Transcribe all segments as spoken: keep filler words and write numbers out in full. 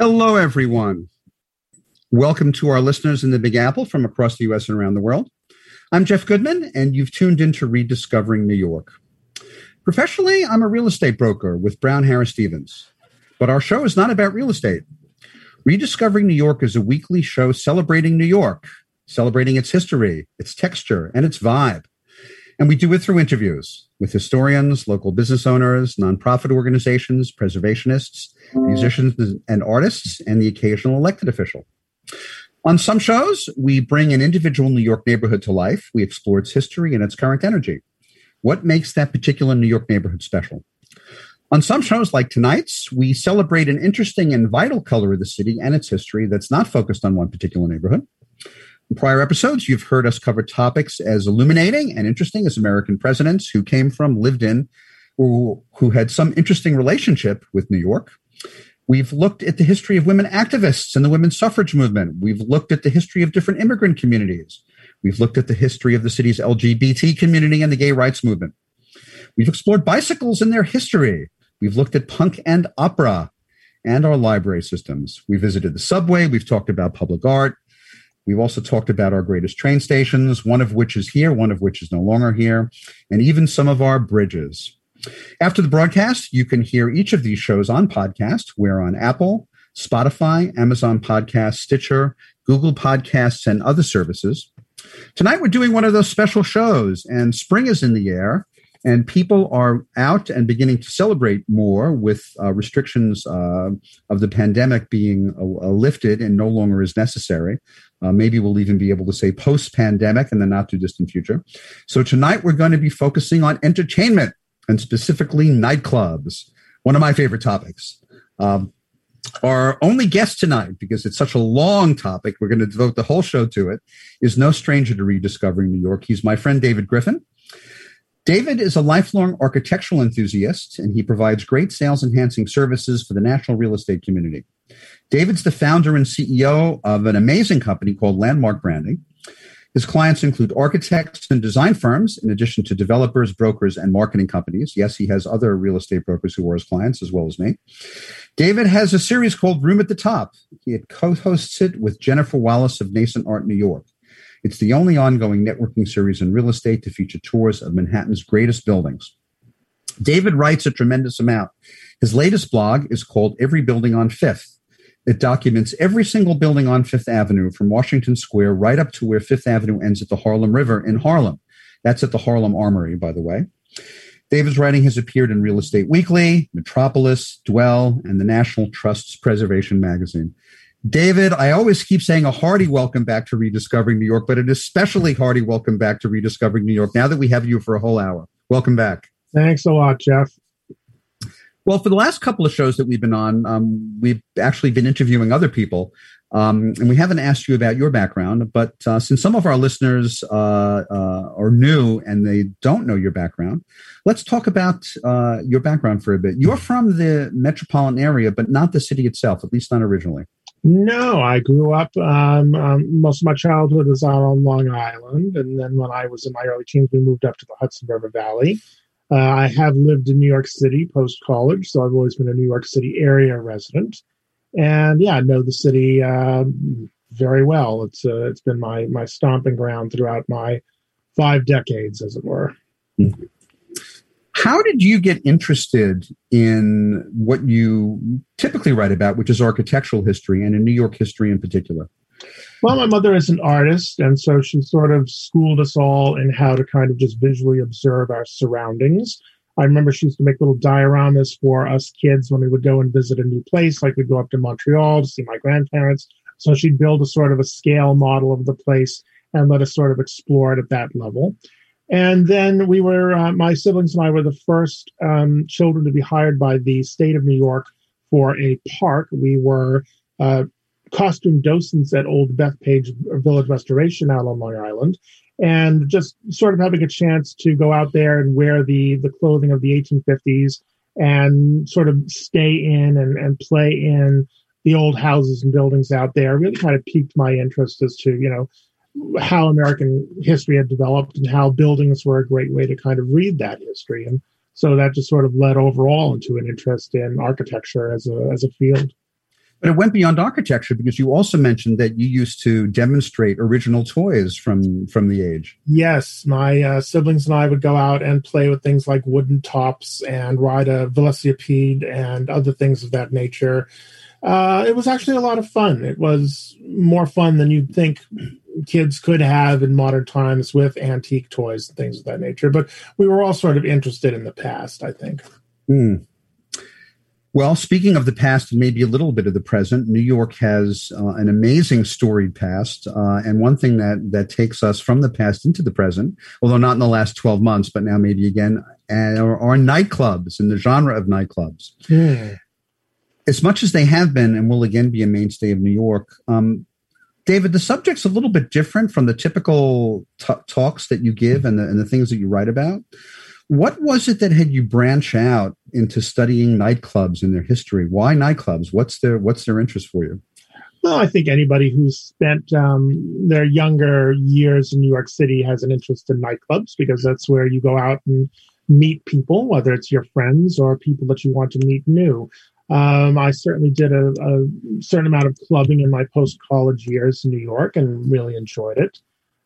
Hello, everyone. Welcome to our listeners in the Big Apple from across the U S and around the world. I'm Jeff Goodman, and you've tuned in to Rediscovering New York. Professionally, I'm a real estate broker with Brown Harris Stevens, but our show is not about real estate. Rediscovering New York is a weekly show celebrating New York, celebrating its history, its texture, and its vibe. And we do it through interviews with historians, local business owners, nonprofit organizations, preservationists, musicians and artists, and the occasional elected official. On some shows, we bring an individual New York neighborhood to life. We explore its history and its current energy. What makes that particular New York neighborhood special? On some shows, like tonight's, we celebrate an interesting and vital color of the city and its history that's not focused on one particular neighborhood. In prior episodes, you've heard us cover topics as illuminating and interesting as American presidents who came from, lived in, or who had some interesting relationship with New York. We've looked at the history of women activists and the women's suffrage movement. We've looked at the history of different immigrant communities. We've looked at the history of the city's L G B T community and the gay rights movement. We've explored bicycles and their history. We've looked at punk and opera and our library systems. We visited the subway. We've talked about public art. We've also talked about our greatest train stations, one of which is here, one of which is no longer here, and even some of our bridges. After the broadcast, you can hear each of these shows on podcast. We're on Apple, Spotify, Amazon Podcasts, Stitcher, Google Podcasts, and other services. Tonight, we're doing one of those special shows, and spring is in the air, and people are out and beginning to celebrate more with uh, restrictions uh, of the pandemic being uh, lifted and no longer is necessary. Uh, maybe we'll even be able to say post-pandemic in the not-too-distant future. So tonight, we're going to be focusing on entertainment, and specifically nightclubs, one of my favorite topics. Um, our only guest tonight, because it's such a long topic, we're going to devote the whole show to it, is no stranger to rediscovering New York. He's my friend David Griffin. David is a lifelong architectural enthusiast, and he provides great sales-enhancing services for the national real estate community. David's the founder and C E O of an amazing company called Landmark Branding. His clients include architects and design firms, in addition to developers, brokers, and marketing companies. Yes, he has other real estate brokers who are his clients, as well as me. David has a series called Room at the Top. He co-hosts it with Jennifer Wallace of Nascent Art New York. It's the only ongoing networking series in real estate to feature tours of Manhattan's greatest buildings. David writes a tremendous amount. His latest blog is called Every Building on Fifth. It documents every single building on Fifth Avenue from Washington Square right up to where Fifth Avenue ends at the Harlem River in Harlem. That's at the Harlem Armory, by the way. David's writing has appeared in Real Estate Weekly, Metropolis, Dwell, and the National Trust's Preservation Magazine. David, I always keep saying a hearty welcome back to Rediscovering New York, but an especially hearty welcome back to Rediscovering New York now that we have you for a whole hour. Welcome back. Thanks a lot, Jeff. Well, for the last couple of shows that we've been on, um, we've actually been interviewing other people, um, and we haven't asked you about your background, but uh, since some of our listeners uh, uh, are new and they don't know your background, let's talk about uh, your background for a bit. You're from the metropolitan area, but not the city itself, at least not originally. No, I grew up, um, um, most of my childhood was out on Long Island, and then when I was in my early teens, we moved up to the Hudson River Valley. Uh, I have lived in New York City post-college, so I've always been a New York City area resident. And, yeah, I know the city uh, very well. It's uh, It's been my my stomping ground throughout my five decades, as it were. How did you get interested in what you typically write about, which is architectural history, and in New York history in particular? Well, my mother is an artist, and so she sort of schooled us all in how to kind of just visually observe our surroundings. I remember she used to make little dioramas for us kids when we would go and visit a new place, like we'd go up to Montreal to see my grandparents. So she'd build a sort of a scale model of the place and let us sort of explore it at that level. And then we were, uh, my siblings and I were the first um, children to be hired by the state of New York for a park. We were uh costume docents at Old Bethpage Village Restoration out on Long Island, and just sort of having a chance to go out there and wear the the clothing of the eighteen fifties and sort of stay in and, and play in the old houses and buildings out there really kind of piqued my interest as to, you know, how American history had developed and how buildings were a great way to kind of read that history. And so that just sort of led overall into an interest in architecture as a as a field. But it went beyond architecture because you also mentioned that you used to demonstrate original toys from, from the age. Yes. My uh, siblings and I would go out and play with things like wooden tops and ride a velocipede and other things of that nature. Uh, it was actually a lot of fun. It was more fun than you'd think kids could have in modern times with antique toys and things of that nature. But we were all sort of interested in the past, I think. Mm. Well, speaking of the past and maybe a little bit of the present, New York has uh, an amazing storied past. Uh, and one thing that that takes us from the past into the present, although not in the last twelve months, but now maybe again, are, are nightclubs and the genre of nightclubs. Mm. As much as they have been and will again be a mainstay of New York, um, David, the subject's a little bit different from the typical t- talks that you give and the, and the things that you write about. What was it that had you branch out into studying nightclubs and their history? Why nightclubs? What's their what's their interest for you? Well, I think anybody who's spent um, their younger years in New York City has an interest in nightclubs, because that's where you go out and meet people, whether it's your friends or people that you want to meet new. Um, I certainly did a, a certain amount of clubbing in my post-college years in New York and really enjoyed it.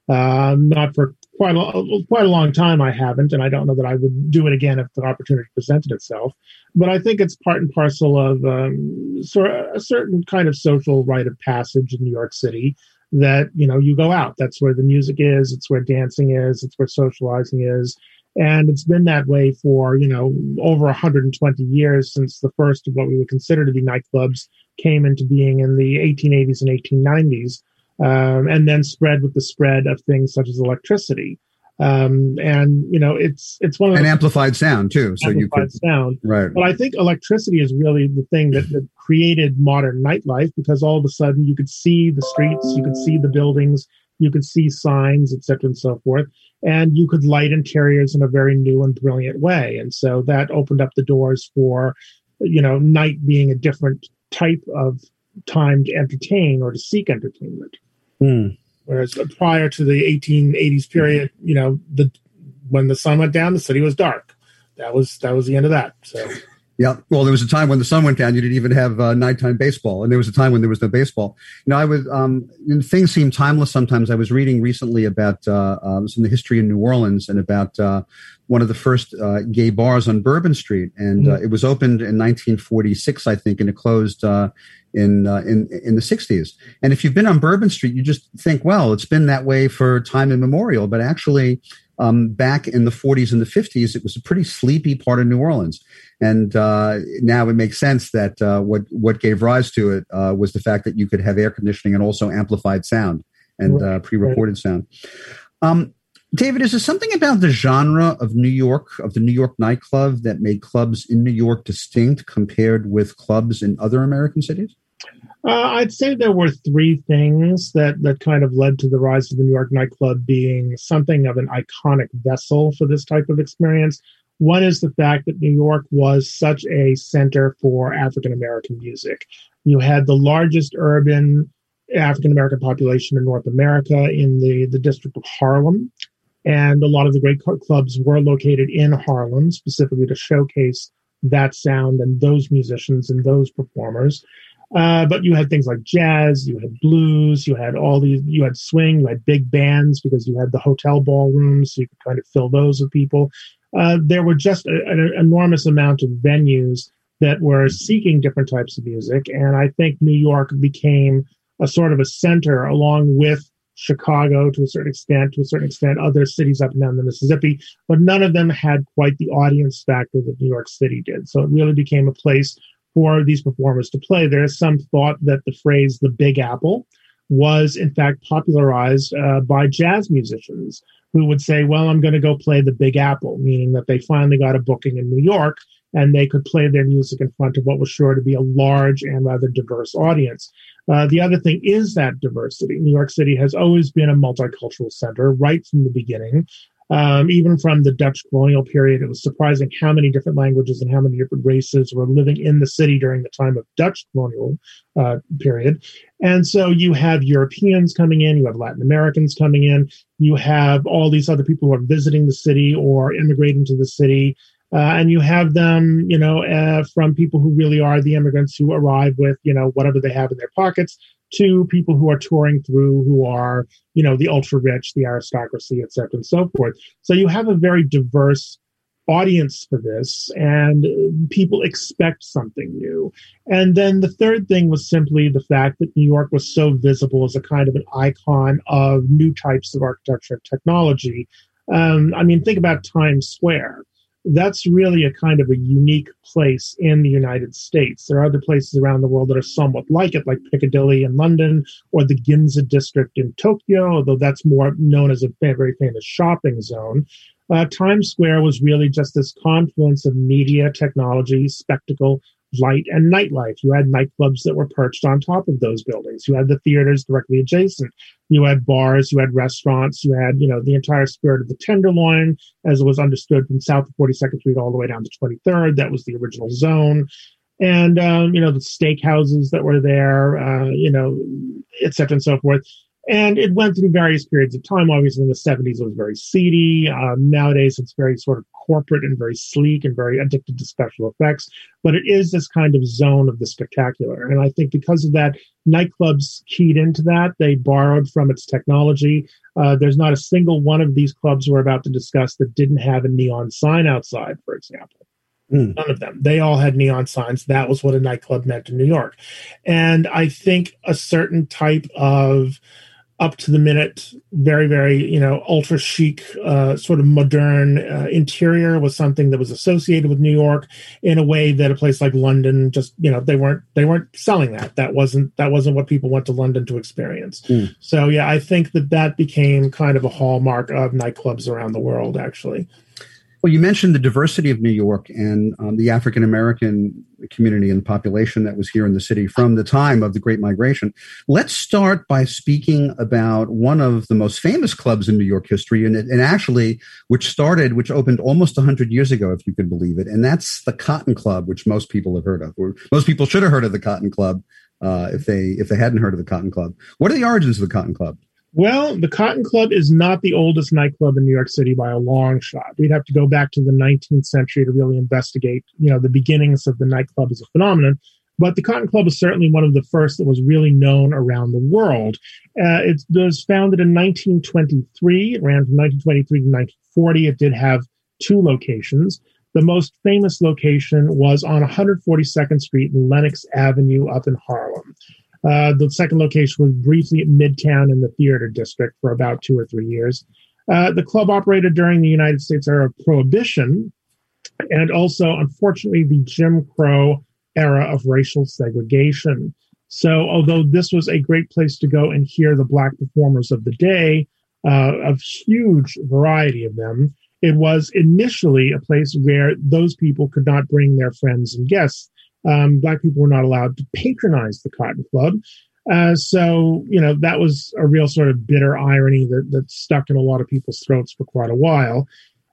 Uh, not for quite a, quite a long time, I haven't, and I don't know that I would do it again if the opportunity presented itself. But I think it's part and parcel of um, sort of a certain kind of social rite of passage in New York City that, you know, you go out. That's where the music is. It's where dancing is. It's where socializing is. And it's been that way for, you know, over one hundred twenty years since the first of what we would consider to be nightclubs came into being in the eighteen eighties and eighteen nineties, um, and then spread with the spread of things such as electricity. Um, and, you know, it's it's one of the... And amplified sound, too. So amplified you could, sound. Right. But I think electricity is really the thing that, that created modern nightlife, because all of a sudden you could see the streets, you could see the buildings, you could see signs, et cetera, and so forth. And you could light interiors in a very new and brilliant way. And so that opened up the doors for, you know, night being a different type of time to entertain or to seek entertainment. Mm. Whereas prior to the eighteen eighties period, you know, the when the sun went down, the city was dark. That was that was the end of that. So. Yeah. Well, there was a time when the sun went down, you didn't even have uh, nighttime baseball. And there was a time when there was no baseball. You know, I was, um, things seem timeless sometimes. I was reading recently about uh, um, some of the history in New Orleans and about uh, one of the first uh, gay bars on Bourbon Street. And mm-hmm. uh, it was opened in nineteen forty-six, I think, and it closed uh, in, uh, in in the sixties. And if you've been on Bourbon Street, you just think, well, it's been that way for time immemorial. But actually, Um, back in the forties and the fifties, it was a pretty sleepy part of New Orleans. And uh, now it makes sense that uh, what, what gave rise to it uh, was the fact that you could have air conditioning and also amplified sound and uh, pre-recorded sound. Um, David, is there something about the genre of New York, of the New York nightclub, that made clubs in New York distinct compared with clubs in other American cities? Uh, I'd say there were three things that, that kind of led to the rise of the New York nightclub being something of an iconic vessel for this type of experience. One is the fact that New York was such a center for African-American music. You had the largest urban African-American population in North America in the, the district of Harlem. And a lot of the great clubs were located in Harlem, specifically to showcase that sound and those musicians and those performers. Uh, but you had things like jazz, you had blues, you had all these, you had swing, you had big bands because you had the hotel ballrooms, so you could kind of fill those with people. Uh, there were just a, an enormous amount of venues that were seeking different types of music. And I think New York became a sort of a center, along with Chicago to a certain extent, to a certain extent, other cities up and down the Mississippi, but none of them had quite the audience factor that New York City did. So it really became a place for these performers to play. There is some thought that the phrase "the Big Apple" was in fact popularized uh, by jazz musicians who would say, "Well, I'm going to go play the Big Apple," meaning that they finally got a booking in New York and they could play their music in front of what was sure to be a large and rather diverse audience. Uh, the other thing is that diversity. New York City has always been a multicultural center right from the beginning. Um, even from the Dutch colonial period, it was surprising how many different languages and how many different races were living in the city during the time of Dutch colonial uh, period. And so you have Europeans coming in, you have Latin Americans coming in, you have all these other people who are visiting the city or immigrating to the city. Uh, and you have them, you know, uh, from people who really are the immigrants who arrive with, you know, whatever they have in their pockets, to people who are touring through, who are, you know, the ultra rich, the aristocracy, et cetera, and so forth. So you have a very diverse audience for this, and people expect something new. And then the third thing was simply the fact that New York was so visible as a kind of an icon of new types of architecture and technology. Um, I mean, think about Times Square. That's really a kind of a unique place in the United States. There are other places around the world that are somewhat like it, like Piccadilly in London or the Ginza district in Tokyo, although that's more known as a very famous shopping zone. Uh, Times Square was really just this confluence of media, technology, spectacle, light, and nightlife. You had nightclubs that were perched on top of those buildings. You had the theaters directly adjacent. You had bars, you had restaurants, you had, you know, the entire spirit of the Tenderloin, as it was understood from south of forty-second street all the way down to twenty-third. That was the original zone. And, um, you know, the steakhouses that were there, uh, you know, et cetera and so forth. And it went through various periods of time. Obviously, in the seventies, it was very seedy. Um, nowadays, it's very sort of corporate and very sleek and very addicted to special effects. But it is this kind of zone of the spectacular. And I think because of that, nightclubs keyed into that. They borrowed from its technology. Uh, there's not a single one of these clubs we're about to discuss that didn't have a neon sign outside, for example. Mm. None of them. They all had neon signs. That was what a nightclub meant in New York. And I think a certain type of up to the minute, very, very, you know, ultra chic, uh, sort of modern uh, interior was something that was associated with New York in a way that a place like London just, you know, they weren't, they weren't selling that. That wasn't, that wasn't what people went to London to experience. Mm. So, yeah, I think that that became kind of a hallmark of nightclubs around the world, actually. Well, you mentioned the diversity of New York and um, the African-American community and population that was here in the city from the time of the Great Migration. Let's start by speaking about one of the most famous clubs in New York history, and, and actually which started, which opened almost one hundred years ago, if you could believe it, and that's the Cotton Club, which most people have heard of, or most people should have heard of the Cotton Club uh, if they if they hadn't heard of the Cotton Club. What are the origins of the Cotton Club? Well, the Cotton Club is not the oldest nightclub in New York City by a long shot. We'd have to go back to the nineteenth century to really investigate, you know, the beginnings of the nightclub as a phenomenon. But the Cotton Club was certainly one of the first that was really known around the world. Uh, it was founded in nineteen twenty-three. It ran from nineteen twenty-three to nineteen forty. It did have two locations. The most famous location was on one hundred forty-second street and Lenox Avenue up in Harlem. Uh, the second location was briefly at Midtown in the theater district for about two or three years. Uh, the club operated during the United States era of Prohibition and also, unfortunately, the Jim Crow era of racial segregation. So although this was a great place to go and hear the Black performers of the day, uh, a huge variety of them, it was initially a place where those people could not bring their friends and guests. Um, black people were not allowed to patronize the Cotton Club. Uh, so, you know, that was a real sort of bitter irony that, that stuck in a lot of people's throats for quite a while.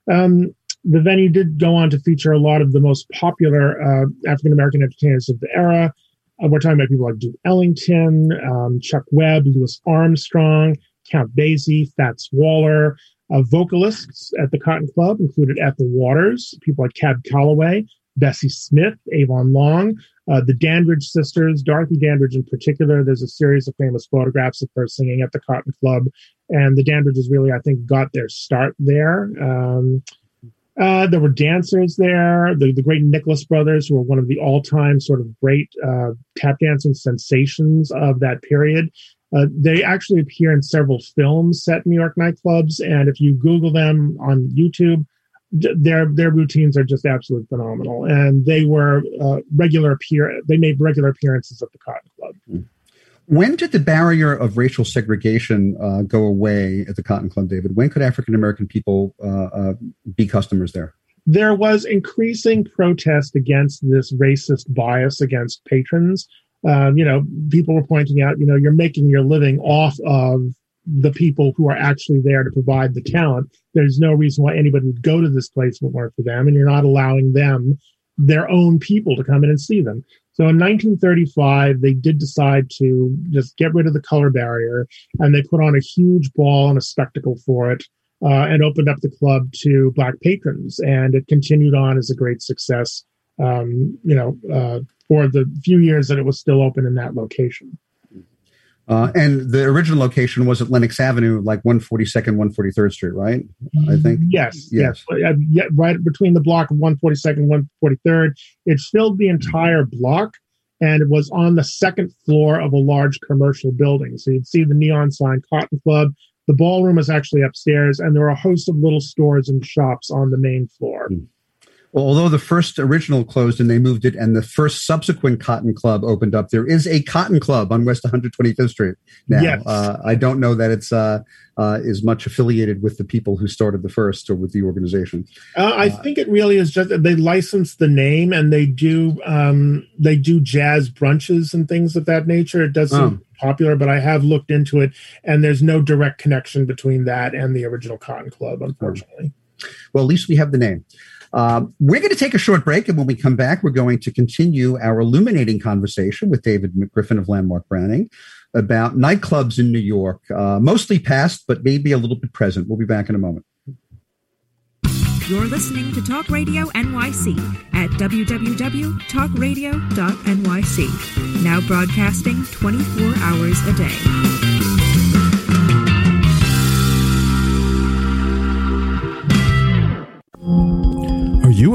Um, the venue did go on to feature a lot of the most popular uh, African-American entertainers of the era. Uh, we're talking about people like Duke Ellington, um, Chick Webb, Louis Armstrong, Count Basie, Fats Waller. Uh, vocalists at the Cotton Club included Ethel Waters, people like Cab Calloway, Bessie Smith, Avon Long, uh, the Dandridge sisters, Dorothy Dandridge in particular. There's a series of famous photographs of her singing at the Cotton Club, and the Dandridges really, I think, got their start there. Um, uh, there were dancers there, the, the great Nicholas brothers, who were one of the all-time sort of great uh, tap dancing sensations of that period. Uh, they actually appear in several films set in New York nightclubs, and if you Google them on YouTube, Their their routines are just absolutely phenomenal, and they were uh, regular appear. They made regular appearances at the Cotton Club. When did the barrier of racial segregation uh, go away at the Cotton Club, David? When could African American people uh, uh, be customers there? There was increasing protest against this racist bias against patrons. Um, you know, people were pointing out, you know, you're making your living off of the people who are actually there to provide the talent. There's no reason why anybody would go to this place if it weren't for them, and you're not allowing them, their own people, to come in and see them. So in nineteen thirty-five, they did decide to just get rid of the color barrier, and they put on a huge ball and a spectacle for it. uh, and opened up the club to Black patrons. And it continued on as a great success, um, you know, uh, for the few years that it was still open in that location. Uh, and the original location was at Lenox Avenue, like one forty-second, one forty-third Street, right? I think. Yes, yes. yes. Yeah, right between the block of one forty-second, one forty-third. It filled the entire block, and it was on the second floor of a large commercial building. So you'd see the neon sign Cotton Club. The ballroom is actually upstairs, and there were a host of little stores and shops on the main floor. Mm. Well, although the first original closed and they moved it and the first subsequent Cotton Club opened up, there is a Cotton Club on West one twenty-fifth Street now. Yes. Uh, I don't know that it's uh, uh, is much affiliated with the people who started the first or with the organization. Uh, I uh, think it really is just they license the name, and they do um, they do jazz brunches and things of that nature. It does seem um, popular, but I have looked into it, and there's no direct connection between that and the original Cotton Club, unfortunately. Well, at least we have the name. Uh, we're going to take a short break, and when we come back, we're going to continue our illuminating conversation with David Griffin of Landmark Branding about nightclubs in New York, uh, mostly past, but maybe a little bit present. We'll be back in a moment. You're listening to Talk Radio N Y C at w w w dot talk radio dot n y c. Now broadcasting twenty-four hours a day. Are you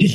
Did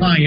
Hi,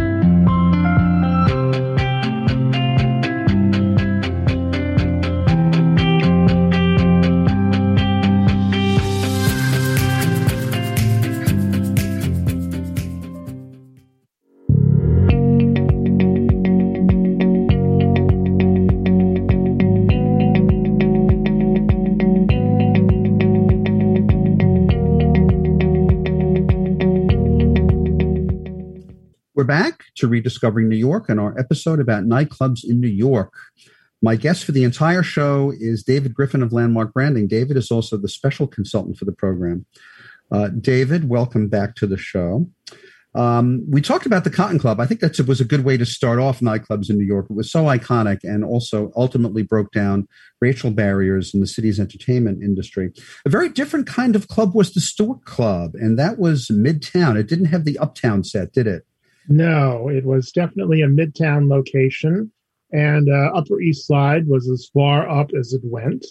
Back to Rediscovering New York and our episode about nightclubs in New York. My guest for the entire show is David Griffin of Landmark Branding. David is also the special consultant for the program. Uh, David, welcome back to the show. Um, we talked about the Cotton Club. I think that was a good way to start off nightclubs in New York. It was so iconic and also ultimately broke down racial barriers in the city's entertainment industry. A very different kind of club was the Stork Club, and that was midtown. It didn't have the uptown set, did it? No, it was definitely a midtown location, and uh, Upper East Side was as far up as it went.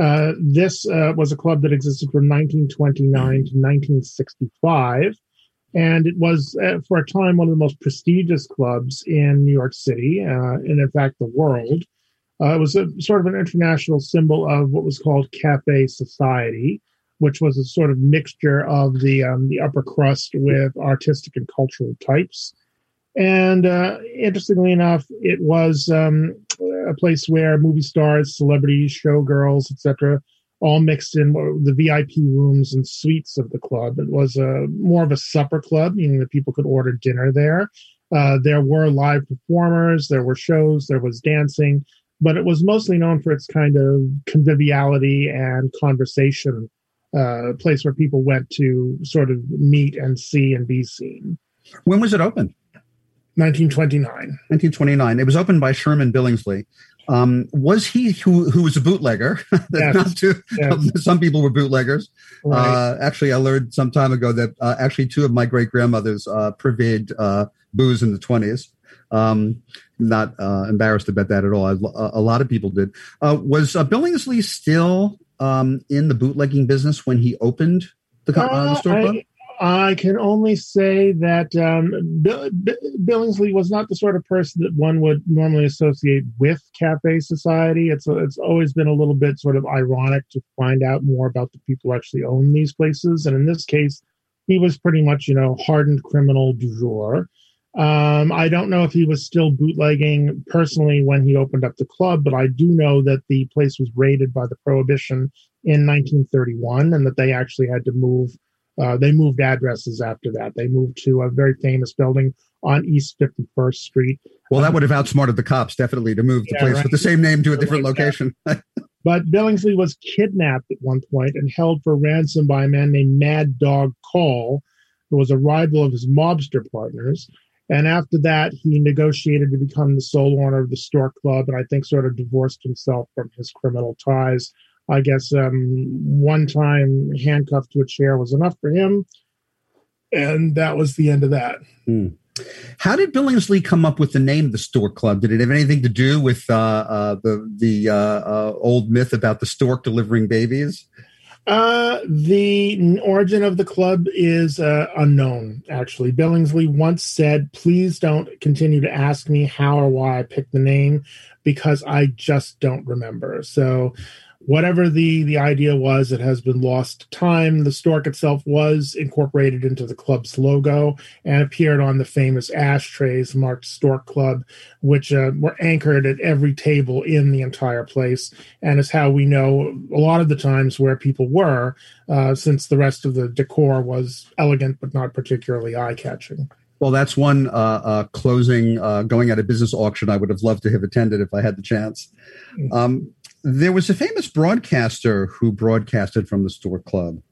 Uh, this uh, was a club that existed from nineteen twenty-nine to nineteen sixty-five. And it was, uh, for a time, one of the most prestigious clubs in New York City, uh, and in fact, the world. Uh, it was a sort of an international symbol of what was called cafe society, which was a sort of mixture of the um, the upper crust with artistic and cultural types. And uh, interestingly enough, it was um, a place where movie stars, celebrities, showgirls, et cetera, all mixed in the V I P rooms and suites of the club. It was a, more of a supper club, meaning that people could order dinner there. Uh, there were live performers, there were shows, there was dancing, but it was mostly known for its kind of conviviality and conversation, uh, a place where people went to sort of meet and see and be seen. When was it open? nineteen twenty-nine. nineteen twenty-nine. It was opened by Sherman Billingsley. Um, was he who who was a bootlegger? Yes. Not too, yes. Some people were bootleggers. Right. Uh, actually, I learned some time ago that uh, actually two of my great grandmothers uh, purveyed uh, booze in the twenties. Um, not uh, embarrassed about that at all. I, a lot of people did. Uh, was uh, Billingsley still um, in the bootlegging business when he opened the, uh, uh, the store club? I- I can only say that um, Bill, B- Billingsley was not the sort of person that one would normally associate with cafe society. It's a, it's always been a little bit sort of ironic to find out more about the people who actually own these places. And in this case, he was pretty much, you know, hardened criminal du jour. Um, I don't know if he was still bootlegging personally when he opened up the club, but I do know that the place was raided by the Prohibition in nineteen thirty-one and that they actually had to move. Uh, they moved addresses after that. They moved to a very famous building on East fifty-first Street. Well, that would have outsmarted the cops, definitely, to move the yeah, place right. with the same name to a different location. But Billingsley was kidnapped at one point and held for ransom by a man named Mad Dog Call, who was a rival of his mobster partners. And after that, he negotiated to become the sole owner of the Stork Club, and I think sort of divorced himself from his criminal ties. I guess um, one time handcuffed to a chair was enough for him. And that was the end of that. Mm. How did Billingsley come up with the name of the Stork Club? Did it have anything to do with uh, uh, the, the uh, uh, old myth about the stork delivering babies? Uh, the origin of the club is uh, unknown, actually. Billingsley once said, "Please don't continue to ask me how or why I picked the name because I just don't remember." So whatever the, the idea was, it has been lost to time. The stork itself was incorporated into the club's logo and appeared on the famous ashtrays marked Stork Club, which uh, were anchored at every table in the entire place, and is how we know a lot of the times where people were, uh, since the rest of the decor was elegant but not particularly eye-catching. Well, that's one uh, uh, closing, uh, going out of business auction I would have loved to have attended if I had the chance. Um, there was a famous broadcaster who broadcasted from the Stork Club.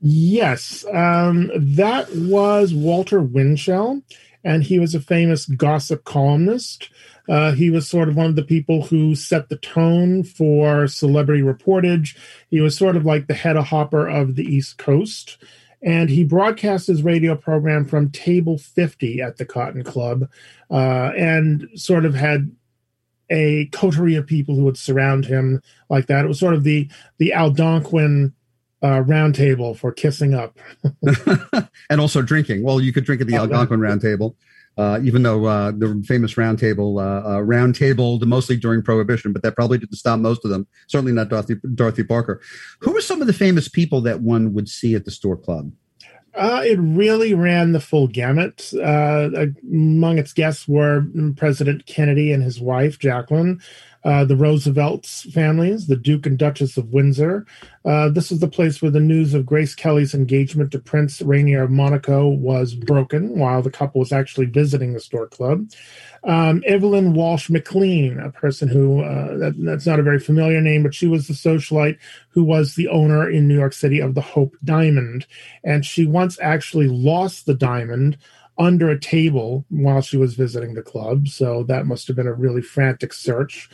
Yes, um, that was Walter Winchell, and he was a famous gossip columnist. Uh, he was sort of one of the people who set the tone for celebrity reportage. He was sort of like the head of hopper of the East Coast. And he broadcast his radio program from Table fifty at the Cotton Club, uh, and sort of had a coterie of people who would surround him like that. It was sort of the the Algonquin uh, round table for kissing up. And also drinking. Well, you could drink at the Algonquin round table, uh, even though uh, the famous round table, uh, uh, round tabled mostly during Prohibition, but that probably didn't stop most of them. Certainly not Dorothy, Dorothy Parker. Who were some of the famous people that one would see at the Stork Club? Uh, it really ran the full gamut. Uh, among its guests were President Kennedy and his wife, Jacqueline, uh, the Roosevelt's families, the Duke and Duchess of Windsor. Uh, this was the place where the news of Grace Kelly's engagement to Prince Rainier of Monaco was broken while the couple was actually visiting the Stork Club. Um, Evelyn Walsh McLean, a person who, uh, that, that's not a very familiar name, but she was the socialite who was the owner in New York City of the Hope Diamond. And she once actually lost the diamond under a table while she was visiting the club. So that must have been a really frantic search.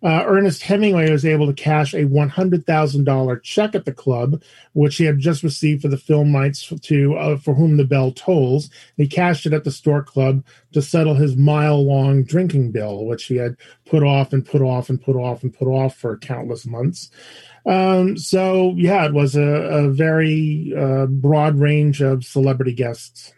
Uh, Ernest Hemingway was able to cash a one hundred thousand dollars check at the club, which he had just received for the film rights to uh, For Whom the Bell Tolls. He cashed it at the Stork Club to settle his mile-long drinking bill, which he had put off and put off and put off and put off for countless months. Um, so, yeah, it was a, a very uh, broad range of celebrity guests.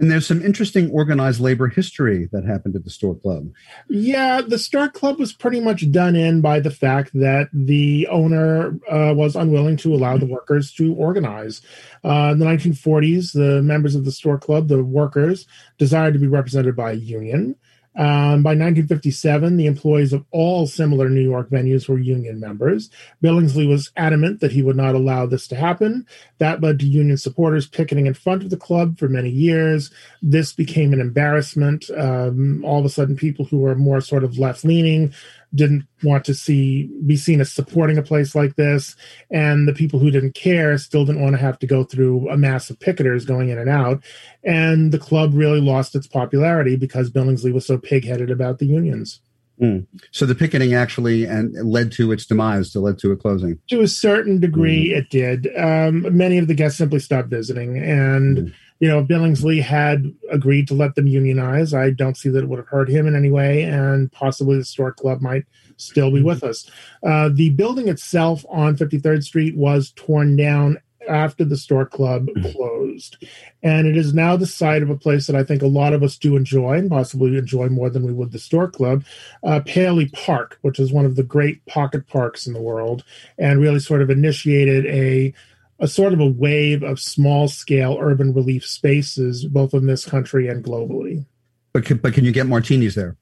And there's some interesting organized labor history that happened at the Stork Club. Yeah, the Stork Club was pretty much done in by the fact that the owner uh, was unwilling to allow the workers to organize. Uh, in the nineteen forties, the members of the Stork Club, the workers, desired to be represented by a union. Um, by nineteen fifty-seven, the employees of all similar New York venues were union members. Billingsley was adamant that he would not allow this to happen. That led to union supporters picketing in front of the club for many years. This became an embarrassment. Um, all of a sudden, people who were more sort of left-leaning didn't want to see be seen as supporting a place like this. And the people who didn't care still didn't want to have to go through a mass of picketers going in and out. And the club really lost its popularity because Billingsley was so pig-headed about the unions. Mm. So the picketing actually and led to its demise, to led to a closing. To a certain degree, mm. it did. Um, many of the guests simply stopped visiting. And, mm. you know, Billingsley had agreed to let them unionize. I don't see that it would have hurt him in any way. And possibly the Stork Club might still be with us. Uh, the building itself on fifty-third Street was torn down after the Stork Club closed. And it is now the site of a place that I think a lot of us do enjoy, and possibly enjoy more than we would the Stork Club, uh, Paley Park, which is one of the great pocket parks in the world, and really sort of initiated a a sort of a wave of small-scale urban relief spaces, both in this country and globally. But can, but can you get martinis there?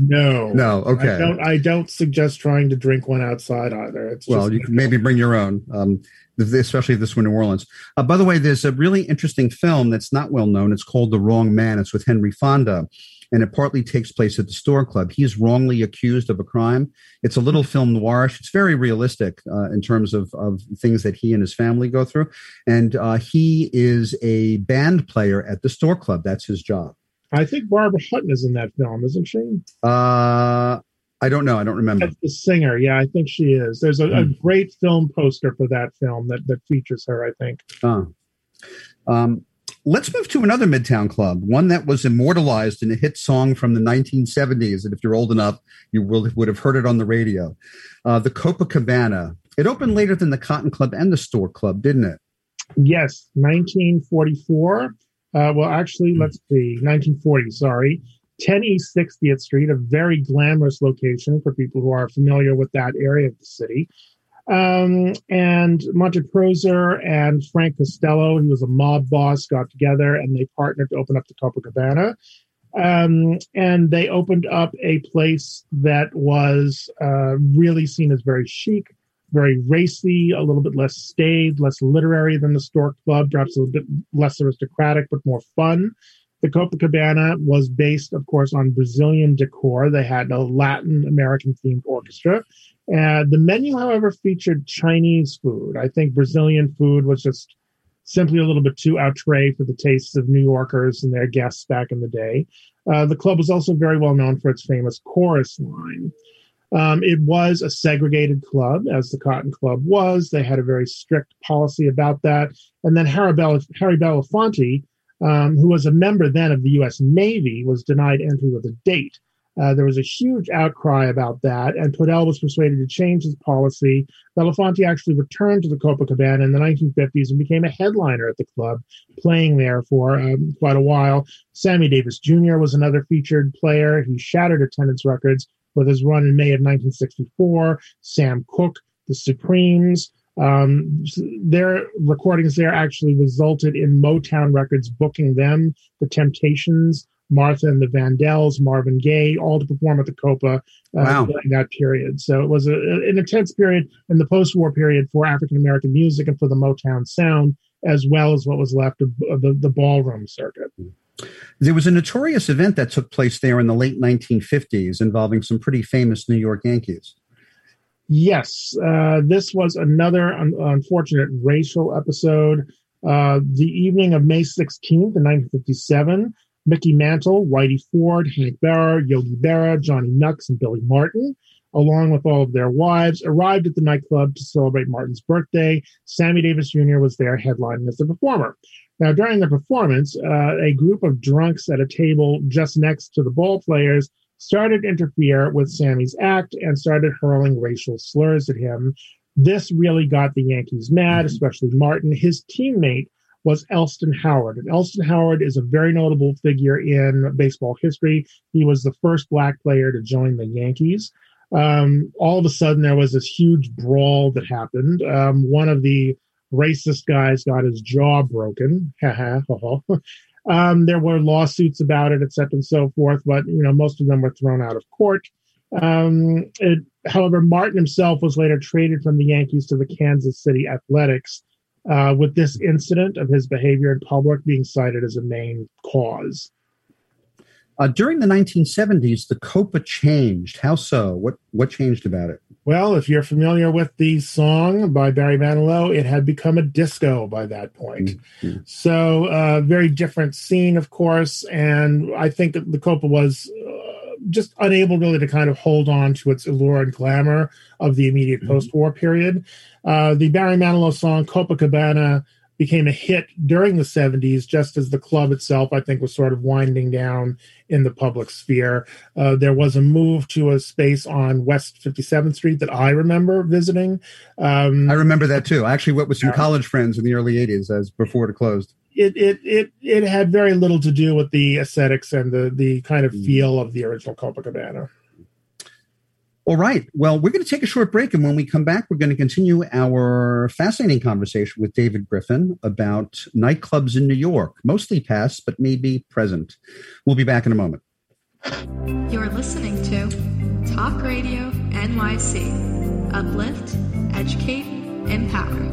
no. No, okay. I don't, I don't suggest trying to drink one outside either. It's well, just you can maybe bring your own. Um especially if this were New Orleans. Uh, by the way, there's a really interesting film that's not well known. It's called The Wrong Man. It's with Henry Fonda, and it partly takes place at the Stork Club. He's wrongly accused of a crime. It's a little film noirish. It's very realistic uh, in terms of, of things that he and his family go through. And uh, he is a band player at the Stork Club. That's his job. I think Barbara Hutton is in that film, isn't she? Uh I don't know. I don't remember. That's the singer. Yeah, I think she is. There's a, mm. a great film poster for that film that, that features her, I think. Oh. Um, let's move to another Midtown club, one that was immortalized in a hit song from the nineteen seventies. And if you're old enough, you will, would have heard it on the radio. Uh, the Copacabana. It opened later than the Cotton Club and the Stork Club, didn't it? Yes, nineteen forty-four. Uh, well, actually, mm. let's see. nineteen forty, sorry. ten East sixtieth Street, a very glamorous location for people who are familiar with that area of the city. Um, and Monteproser and Frank Costello, who was a mob boss, got together and they partnered to open up the Copacabana. Um, and they opened up a place that was uh, really seen as very chic, very racy, a little bit less staid, less literary than the Stork Club, perhaps a little bit less aristocratic, but more fun. The Copacabana was based, of course, on Brazilian decor. They had a Latin American-themed orchestra. Uh, the menu, however, featured Chinese food. I think Brazilian food was just simply a little bit too outre for the tastes of New Yorkers and their guests back in the day. Uh, the club was also very well known for its famous chorus line. Um, it was a segregated club, as the Cotton Club was. They had a very strict policy about that. And then Harry Belafonte, Um, who was a member then of the U S Navy, was denied entry with a date. Uh, there was a huge outcry about that, and Podell was persuaded to change his policy. Belafonte actually returned to the Copacabana in the nineteen fifties and became a headliner at the club, playing there for um, quite a while. Sammy Davis Junior was another featured player. He shattered attendance records with his run in May of nineteen sixty-four. Sam Cooke, the Supremes. Um, their recordings there actually resulted in Motown Records booking them, the Temptations, Martha and the Vandells, Marvin Gaye, all to perform at the Copa uh, wow. during that period. So it was a, an intense period in the post-war period for African-American music and for the Motown sound, as well as what was left of, of the, the ballroom circuit. There was a notorious event that took place there in the late nineteen fifties involving some pretty famous New York Yankees. Yes, uh, this was another un- unfortunate racial episode. Uh, the evening of May sixteenth in nineteen fifty-seven, Mickey Mantle, Whitey Ford, Hank Barrow, Yogi Berra, Johnny Nux, and Billy Martin along with all of their wives, arrived at the nightclub to celebrate Martin's birthday. Sammy Davis Junior was there headlining as the performer. Now, during the performance, uh, a group of drunks at a table just next to the ball players started to interfere with Sammy's act and started hurling racial slurs at him. This really got the Yankees mad, especially Martin. His teammate was Elston Howard. And Elston Howard is a very notable figure in baseball history. He was the first black player to join the Yankees. Um, all of a sudden, there was this huge brawl that happened. Um, one of the racist guys got his jaw broken. um, there were lawsuits about it, et cetera, and so forth. But you know, most of them were thrown out of court. Um, it, however, Martin himself was later traded from the Yankees to the Kansas City Athletics, uh, with this incident of his behavior in public being cited as a main cause. Uh, during the nineteen seventies, the Copa changed. How so? What what changed about it? Well, if you're familiar with the song by Barry Manilow, it had become a disco by that point. Mm-hmm. So a uh, very different scene, of course, and I think that the Copa was uh, just unable really to kind of hold on to its allure and glamour of the immediate mm-hmm. post-war period. Uh, the Barry Manilow song Copacabana became a hit during the seventies, just as the club itself, I think, was sort of winding down in the public sphere. Uh, there was a move to a space on West fifty-seventh Street that I remember visiting. Um, I remember that, too. I actually went with some college friends in the early eighties as before it closed. It it it it had very little to do with the aesthetics and the, the kind of feel of the original Copacabana. All right. Well, we're going to take a short break. And when we come back, we're going to continue our fascinating conversation with David Griffin about nightclubs in New York, mostly past, but maybe present. We'll be back in a moment. You're listening to Talk Radio N Y C. Uplift, educate, empower.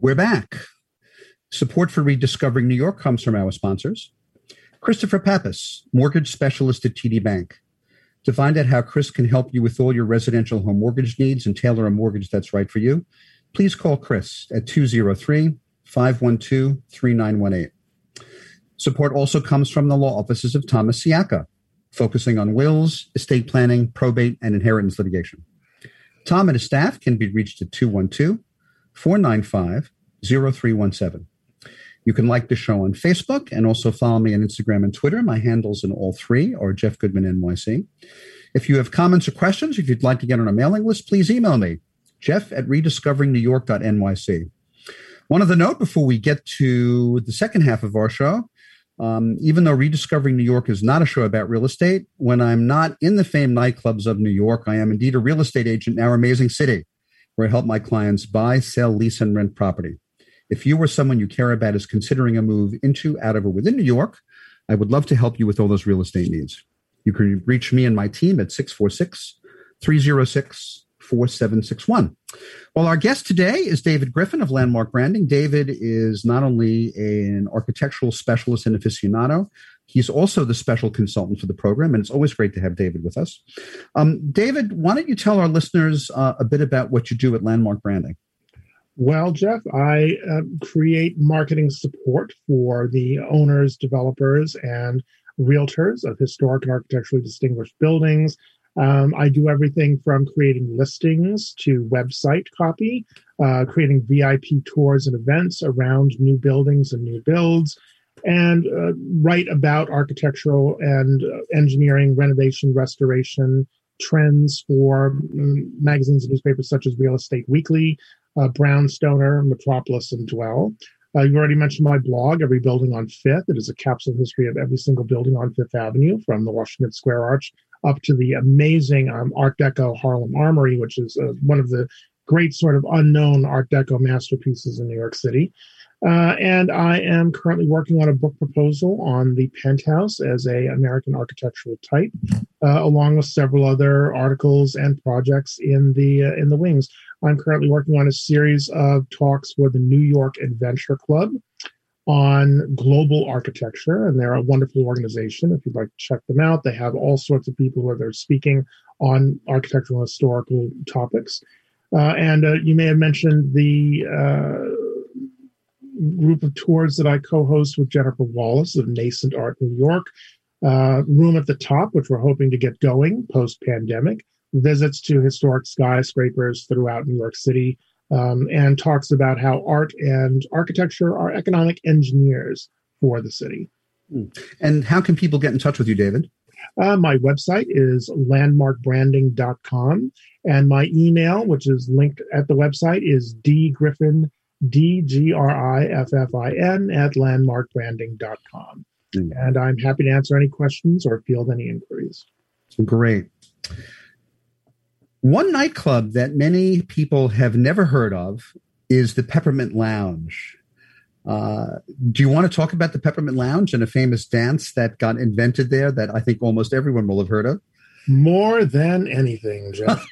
We're back. Support for Rediscovering New York comes from our sponsors. Christopher Pappas, mortgage specialist at T D Bank. To find out how Chris can help you with all your residential home mortgage needs and tailor a mortgage that's right for you, please call Chris at two oh three, five one two, three nine one eight. Support also comes from the law offices of Thomas Siaka, focusing on wills, estate planning, probate, and inheritance litigation. Tom and his staff can be reached at two one two, four nine five, zero three one seven. You can like the show on Facebook and also follow me on Instagram and Twitter. My handles in all three are Jeff Goodman N Y C. If you have comments or questions, if you'd like to get on a mailing list, please email me, Jeff at rediscovering new york dot n y c. One other note before we get to the second half of our show, um, even though Rediscovering New York is not a show about real estate, when I'm not in the famed nightclubs of New York, I am indeed a real estate agent in our amazing city, where I help my clients buy, sell, lease, and rent property. If you or someone you care about is considering a move into, out of, or within New York, I would love to help you with all those real estate needs. You can reach me and my team at six four six, three zero six, four seven six one. Well, our guest today is David Griffin of Landmark Branding. David is not only an architectural specialist and aficionado, he's also the special consultant for the program, and it's always great to have David with us. Um, David, why don't you tell our listeners uh, a bit about what you do at Landmark Branding? Well, Jeff, I uh, create marketing support for the owners, developers, and realtors of historic and architecturally distinguished buildings. Um, I do everything from creating listings to website copy, uh, creating V I P tours and events around new buildings and new builds, and uh, write about architectural and uh, engineering, renovation, restoration trends for um, magazines and newspapers such as Real Estate Weekly, uh, Brown, Stoner, Metropolis, and Dwell. Uh, you've already mentioned my blog, Every Building on Fifth. It is a capsule history of every single building on Fifth Avenue, from the Washington Square Arch up to the amazing um, Art Deco Harlem Armory, which is uh, one of the great sort of unknown Art Deco masterpieces in New York City. Uh, and I am currently working on a book proposal on the penthouse as an American architectural type, uh, along with several other articles and projects in the uh, in the wings. I'm currently working on a series of talks for the New York Adventure Club on global architecture, and they're a wonderful organization. If you'd like to check them out, they have all sorts of people who are there speaking on architectural and historical topics. Uh, and uh, you may have mentioned the uh, group of tours that I co-host with Jennifer Wallace of Nascent Art New York, uh, Room at the Top, which we're hoping to get going post-pandemic, visits to historic skyscrapers throughout New York City, Um, and talks about how art and architecture are economic engineers for the city. And how can people get in touch with you, David? Uh, my website is landmark branding dot com, and my email, which is linked at the website, is dgriffin, D G R I F F I N, at landmark branding dot com. Mm. And I'm happy to answer any questions or field any inquiries. Great. One nightclub that many people have never heard of is the Peppermint Lounge. Uh, do you want to talk about the Peppermint Lounge and a famous dance that got invented there that I think almost everyone will have heard of? More than anything, Jeff.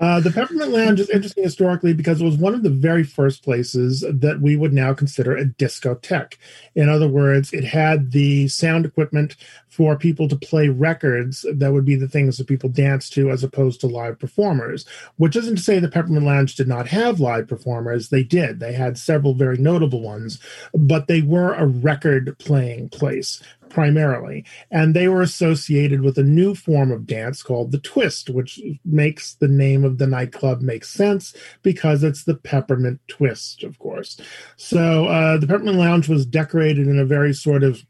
uh, the Peppermint Lounge is interesting historically because it was one of the very first places that we would now consider a discotheque. In other words, it had the sound equipment for people to play records that would be the things that people dance to as opposed to live performers, which isn't to say the Peppermint Lounge did not have live performers. They did. They had several very notable ones, but they were a record-playing place primarily, and they were associated with a new form of dance called the twist, which makes the name of the nightclub make sense because it's the Peppermint Twist, of course. So uh, the Peppermint Lounge was decorated in a very sort of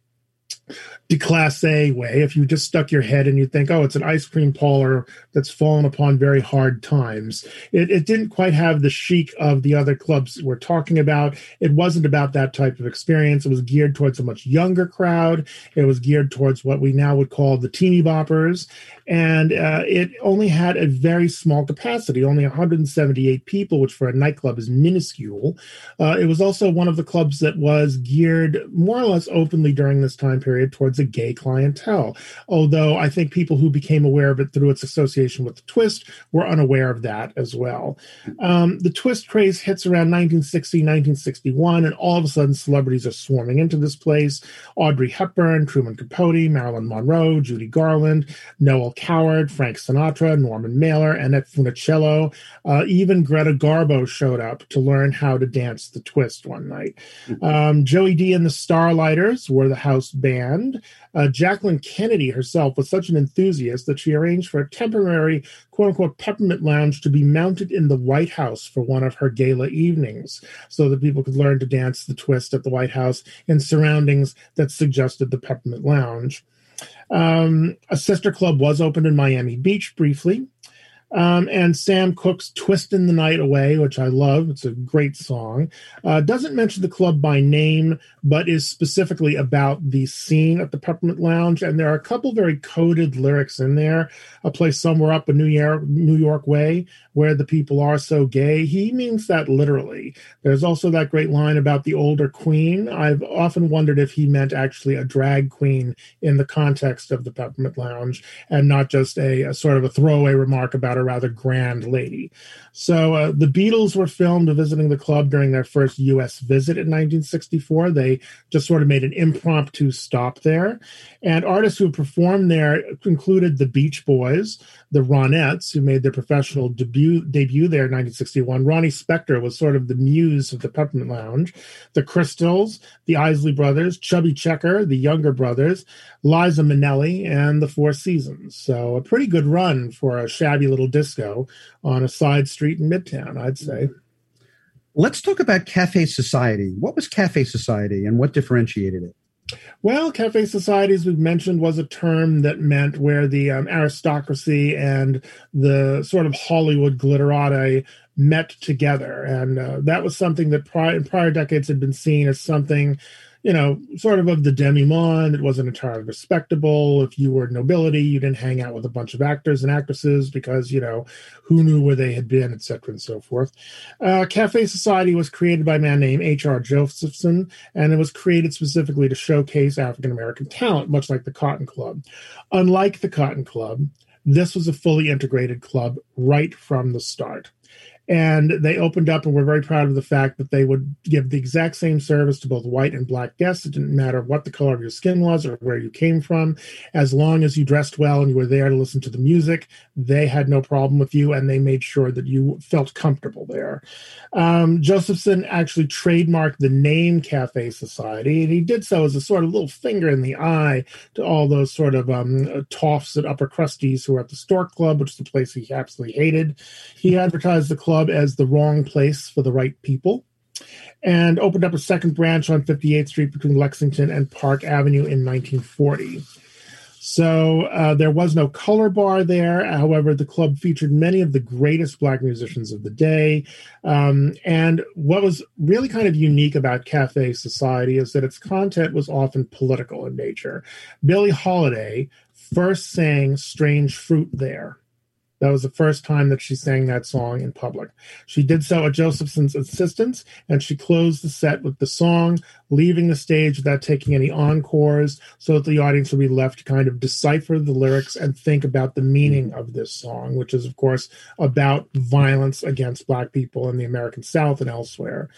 declassé way. If you just stuck your head and you think, oh, it's an ice cream parlor that's fallen upon very hard times. It, it didn't quite have the chic of the other clubs we're talking about. It wasn't about that type of experience. It was geared towards a much younger crowd. It was geared towards what we now would call the teeny boppers. And uh, it only had a very small capacity, only one hundred seventy-eight people, which for a nightclub is minuscule. Uh, it was also one of the clubs that was geared more or less openly during this time time period towards a gay clientele, although I think people who became aware of it through its association with the twist were unaware of that as well. Um, the twist craze hits around nineteen sixty, nineteen sixty-one, and all of a sudden celebrities are swarming into this place. Audrey Hepburn, Truman Capote, Marilyn Monroe, Judy Garland, Noel Coward, Frank Sinatra, Norman Mailer, Annette Funicello, uh, even Greta Garbo showed up to learn how to dance the twist one night. Um, Joey D and the Starlighters were the house band. Uh, Jacqueline Kennedy herself was such an enthusiast that she arranged for a temporary, quote-unquote, peppermint lounge to be mounted in the White House for one of her gala evenings so that people could learn to dance the twist at the White House in surroundings that suggested the peppermint lounge. Um, a sister club was opened in Miami Beach briefly. Um, and Sam Cooke's Twistin' the Night Away, which I love. It's a great song. Uh, doesn't mention the club by name, but is specifically about the scene at the Peppermint Lounge. And there are a couple very coded lyrics in there. A place somewhere up in New York, New York way where the people are so gay. He means that literally. There's also that great line about the older queen. I've often wondered if he meant actually a drag queen in the context of the Peppermint Lounge and not just a, a sort of a throwaway remark about a rather grand lady. So uh, the Beatles were filmed visiting the club during their first U S visit in nineteen sixty-four. They just sort of made an impromptu stop there. And artists who performed there included the Beach Boys, the Ronettes, who made their professional debut debut there in nineteen sixty-one. Ronnie Spector was sort of the muse of the Peppermint Lounge. The Crystals, the Isley Brothers, Chubby Checker, the Younger Brothers, Liza Minnelli, and the Four Seasons. So a pretty good run for a shabby little disco on a side street in Midtown, I'd say. Let's talk about Cafe Society. What was Cafe Society and what differentiated it? Well, Cafe Society, as we've mentioned, was a term that meant where the um, aristocracy and the sort of Hollywood glitterati met together. And uh, that was something that prior, in prior decades had been seen as something, you know, sort of of the demi-monde. It wasn't entirely respectable. If you were nobility, you didn't hang out with a bunch of actors and actresses because, you know, who knew where they had been, et cetera, and so forth. Uh, Cafe Society was created by a man named H R Josephson, and it was created specifically to showcase African-American talent, much like the Cotton Club. Unlike the Cotton Club, this was a fully integrated club right from the start. And they opened up and were very proud of the fact that they would give the exact same service to both white and black guests. It didn't matter what the color of your skin was or where you came from. As long as you dressed well and you were there to listen to the music, they had no problem with you, and they made sure that you felt comfortable there. Um, Josephson actually trademarked the name Cafe Society, and he did so as a sort of little finger in the eye to all those sort of um, toffs and upper crusties who were at the Stork Club, which is the place he absolutely hated. He advertised the club as the wrong place for the right people, and opened up a second branch on fifty-eighth Street between Lexington and Park Avenue in nineteen forty. So uh, there was no color bar there. However, the club featured many of the greatest black musicians of the day. Um, and what was really kind of unique about Cafe Society is that its content was often political in nature. Billie Holiday first sang Strange Fruit there. That was the first time that she sang that song in public. She did so at Josephson's insistence, and she closed the set with the song, leaving the stage without taking any encores, so that the audience would be left to kind of decipher the lyrics and think about the meaning of this song, which is, of course, about violence against black people in the American South and elsewhere.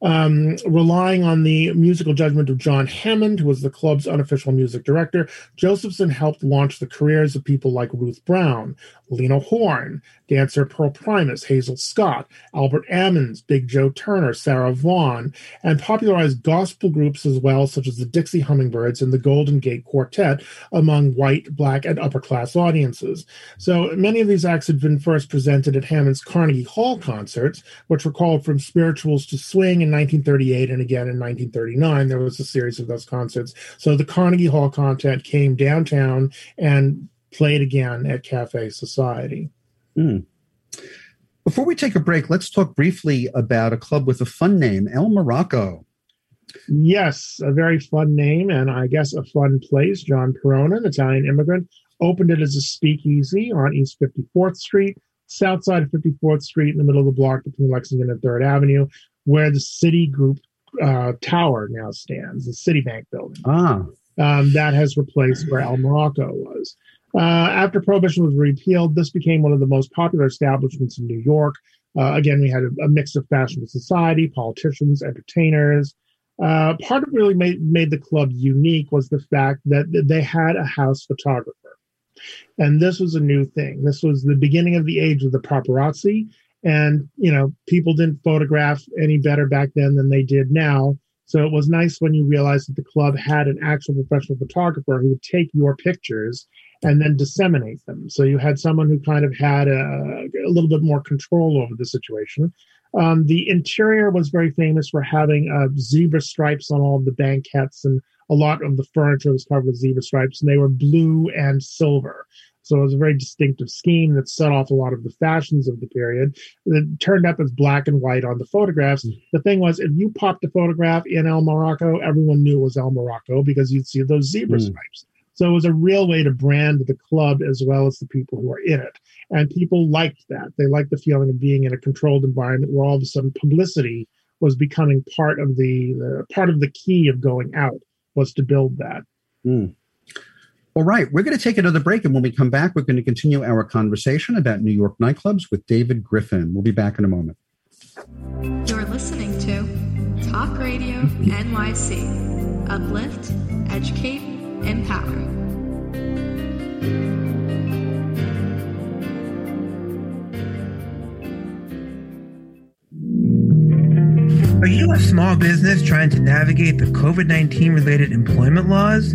Um, relying on the musical judgment of John Hammond, who was the club's unofficial music director, Josephson helped launch the careers of people like Ruth Brown, Lena Horne, dancer Pearl Primus, Hazel Scott, Albert Ammons, Big Joe Turner, Sarah Vaughan, and popularized gospel groups as well, such as the Dixie Hummingbirds and the Golden Gate Quartet, among white, black, and upper-class audiences. So many of these acts had been first presented at Hammond's Carnegie Hall concerts, which were called From Spirituals to Swing in nineteen thirty-eight, and again in nineteen thirty-nine, there was a series of those concerts. So the Carnegie Hall content came downtown and played again at Cafe Society. Mm. Before we take a break, let's talk briefly about a club with a fun name, El Morocco. Yes, a very fun name, and I guess a fun place. John Perona, an Italian immigrant, opened it as a speakeasy on East fifty-fourth Street, south side of fifty-fourth Street, in the middle of the block between Lexington and third Avenue, where the Citigroup uh, Tower now stands, the Citibank building. Ah. Um, that has replaced where El Morocco was. Uh, after Prohibition was repealed, this became one of the most popular establishments in New York. Uh, again, we had a, a mix of fashionable society, politicians, entertainers. Uh, part of what really made, made the club unique was the fact that they had a house photographer. And this was a new thing. This was the beginning of the age of the paparazzi. And, you know, people didn't photograph any better back then than they did now. So it was nice when you realized that the club had an actual professional photographer who would take your pictures and then disseminate them. So you had someone who kind of had a, a little bit more control over the situation. Um, the interior was very famous for having uh, zebra stripes on all of the banquettes, and a lot of the furniture was covered with zebra stripes, and they were blue and silver. So it was a very distinctive scheme that set off a lot of the fashions of the period. It turned up as black and white on the photographs. Mm. The thing was, if you popped a photograph in El Morocco, everyone knew it was El Morocco because you'd see those zebra mm. stripes. So it was a real way to brand the club as well as the people who are in it. And people liked that. They liked the feeling of being in a controlled environment where all of a sudden publicity was becoming part of the, the part of the key of going out was to build that. Mm. All right, we're going to take another break, and when we come back, we're going to continue our conversation about New York nightclubs with David Griffin. We'll be back in a moment. You're listening to Talk Radio N Y C. Uplift, educate, empower. Are you a small business trying to navigate the COVID nineteen related employment laws?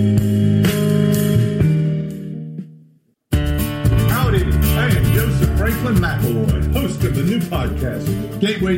McElroy, host of the new podcast, Gateway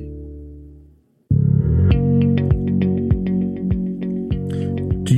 Do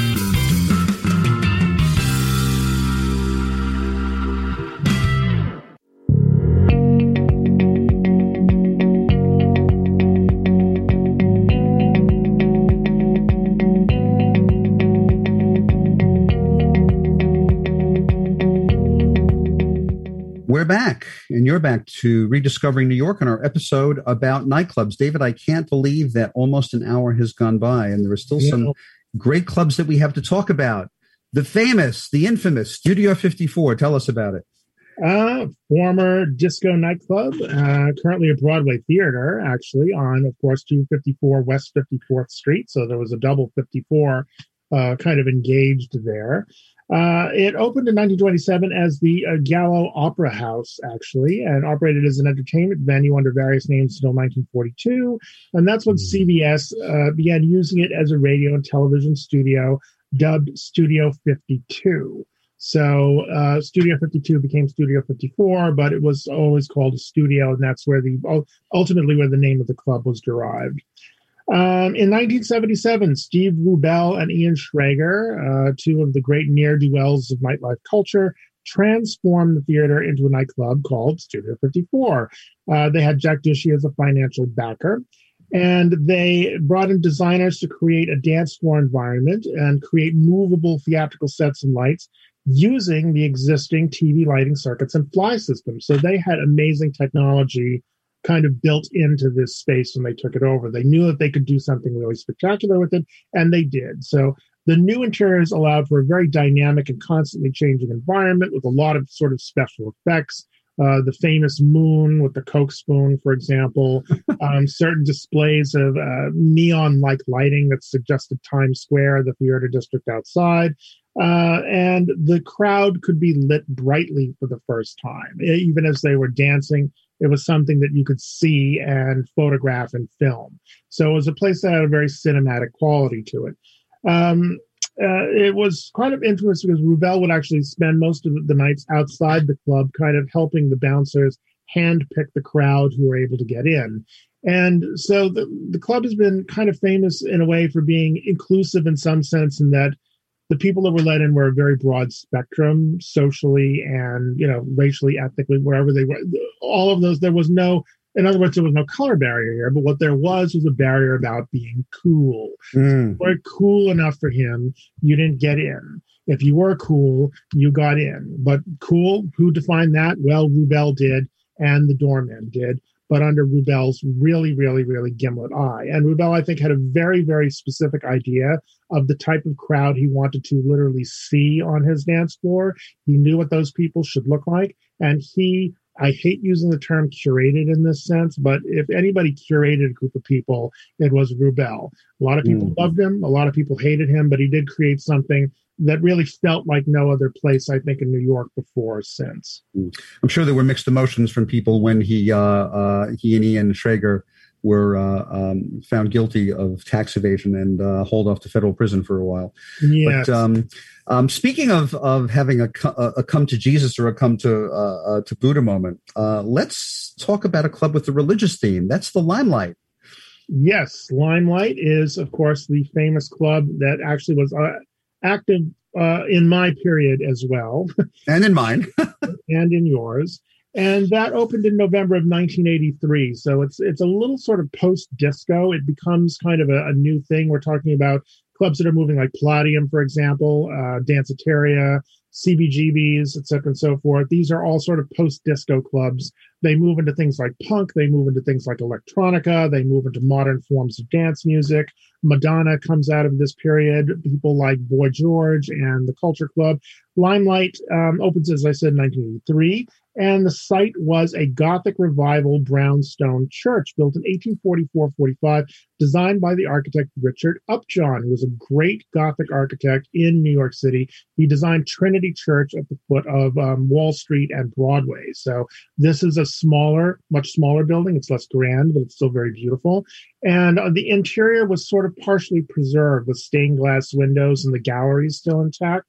You're back to Rediscovering New York and our episode about nightclubs. David, I can't believe that almost an hour has gone by and there are still yeah. some great clubs that we have to talk about. The famous, the infamous Studio fifty-four. Tell us about it. Uh, former disco nightclub, uh, currently a Broadway theater, actually, on, of course, two fifty-four West fifty-fourth Street. So there was a double fifty-four uh, kind of engaged there. Uh, it opened in nineteen twenty-seven as the uh, Gallo Opera House, actually, and operated as an entertainment venue under various names until nineteen forty-two. And that's when C B S uh, began using it as a radio and television studio, dubbed Studio fifty-two. So uh, Studio fifty-two became Studio fifty-four, but it was always called a studio, and that's where the ultimately where the name of the club was derived. Um, in nineteen seventy-seven, Steve Rubell and Ian Schrager, uh, two of the great ne'er-do-wells of nightlife culture, transformed the theater into a nightclub called Studio fifty-four. Uh, they had Jack Dushy as a financial backer, and they brought in designers to create a dance floor environment and create movable theatrical sets and lights using the existing T V lighting circuits and fly systems. So they had amazing technology kind of built into this space when they took it over. They knew that they could do something really spectacular with it, and they did. So the new interiors allowed for a very dynamic and constantly changing environment with a lot of sort of special effects. Uh, the famous moon with the Coke spoon, for example, um, certain displays of uh, neon-like lighting that suggested Times Square, the theater district outside. Uh, and the crowd could be lit brightly for the first time. Even as they were dancing, it was something that you could see and photograph and film. So it was a place that had a very cinematic quality to it. Um, uh, it was kind of interesting because Rubel would actually spend most of the nights outside the club kind of helping the bouncers handpick the crowd who were able to get in. And so the, the club has been kind of famous in a way for being inclusive in some sense, in that the people that were let in were a very broad spectrum, socially and, you know, racially, ethnically, wherever they were. All of those, there was no, in other words, there was no color barrier here, but what there was was a barrier about being cool. Mm. If you weren't cool enough for him, you didn't get in. If you were cool, you got in. But cool, who defined that? Well, Rubel did, and the doorman did, but under Rubel's really, really, really gimlet eye. And Rubel, I think, had a very, very specific idea of the type of crowd he wanted to literally see on his dance floor. He knew what those people should look like. And he, I hate using the term curated in this sense, but if anybody curated a group of people, it was Rubel. A lot of people mm. loved him. A lot of people hated him, but he did create something that really felt like no other place, I think, in New York before or since. I'm sure there were mixed emotions from people when he, uh, uh, he and Ian Schrager were uh, um, found guilty of tax evasion and uh, hauled off to federal prison for a while. Yes. But um, um, speaking of of having a, a come to Jesus or a come to uh, uh, to Buddha moment, uh, let's talk about a club with a religious theme. That's the Limelight. Yes, Limelight is, of course, the famous club that actually was Uh, active uh, in my period as well. And in mine. And in yours. And that opened in November of nineteen eighty-three. So it's it's a little sort of post-disco. It becomes kind of a, a new thing. We're talking about clubs that are moving, like Palladium, for example, uh, Danceteria, C B G B's, et cetera, and so forth. These are all sort of post-disco clubs. They move into things like punk. They move into things like electronica. They move into modern forms of dance music. Madonna comes out of this period. People like Boy George and the Culture Club. Limelight um, opens, as I said, in nineteen eighty-three. And the site was a Gothic revival brownstone church built in eighteen forty-four forty-five, designed by the architect Richard Upjohn, who was a great Gothic architect in New York City. He designed Trinity Church at the foot of um, Wall Street and Broadway. So this is a smaller, much smaller building. It's less grand, but it's still very beautiful. And uh, the interior was sort of partially preserved with stained glass windows and the gallery still intact.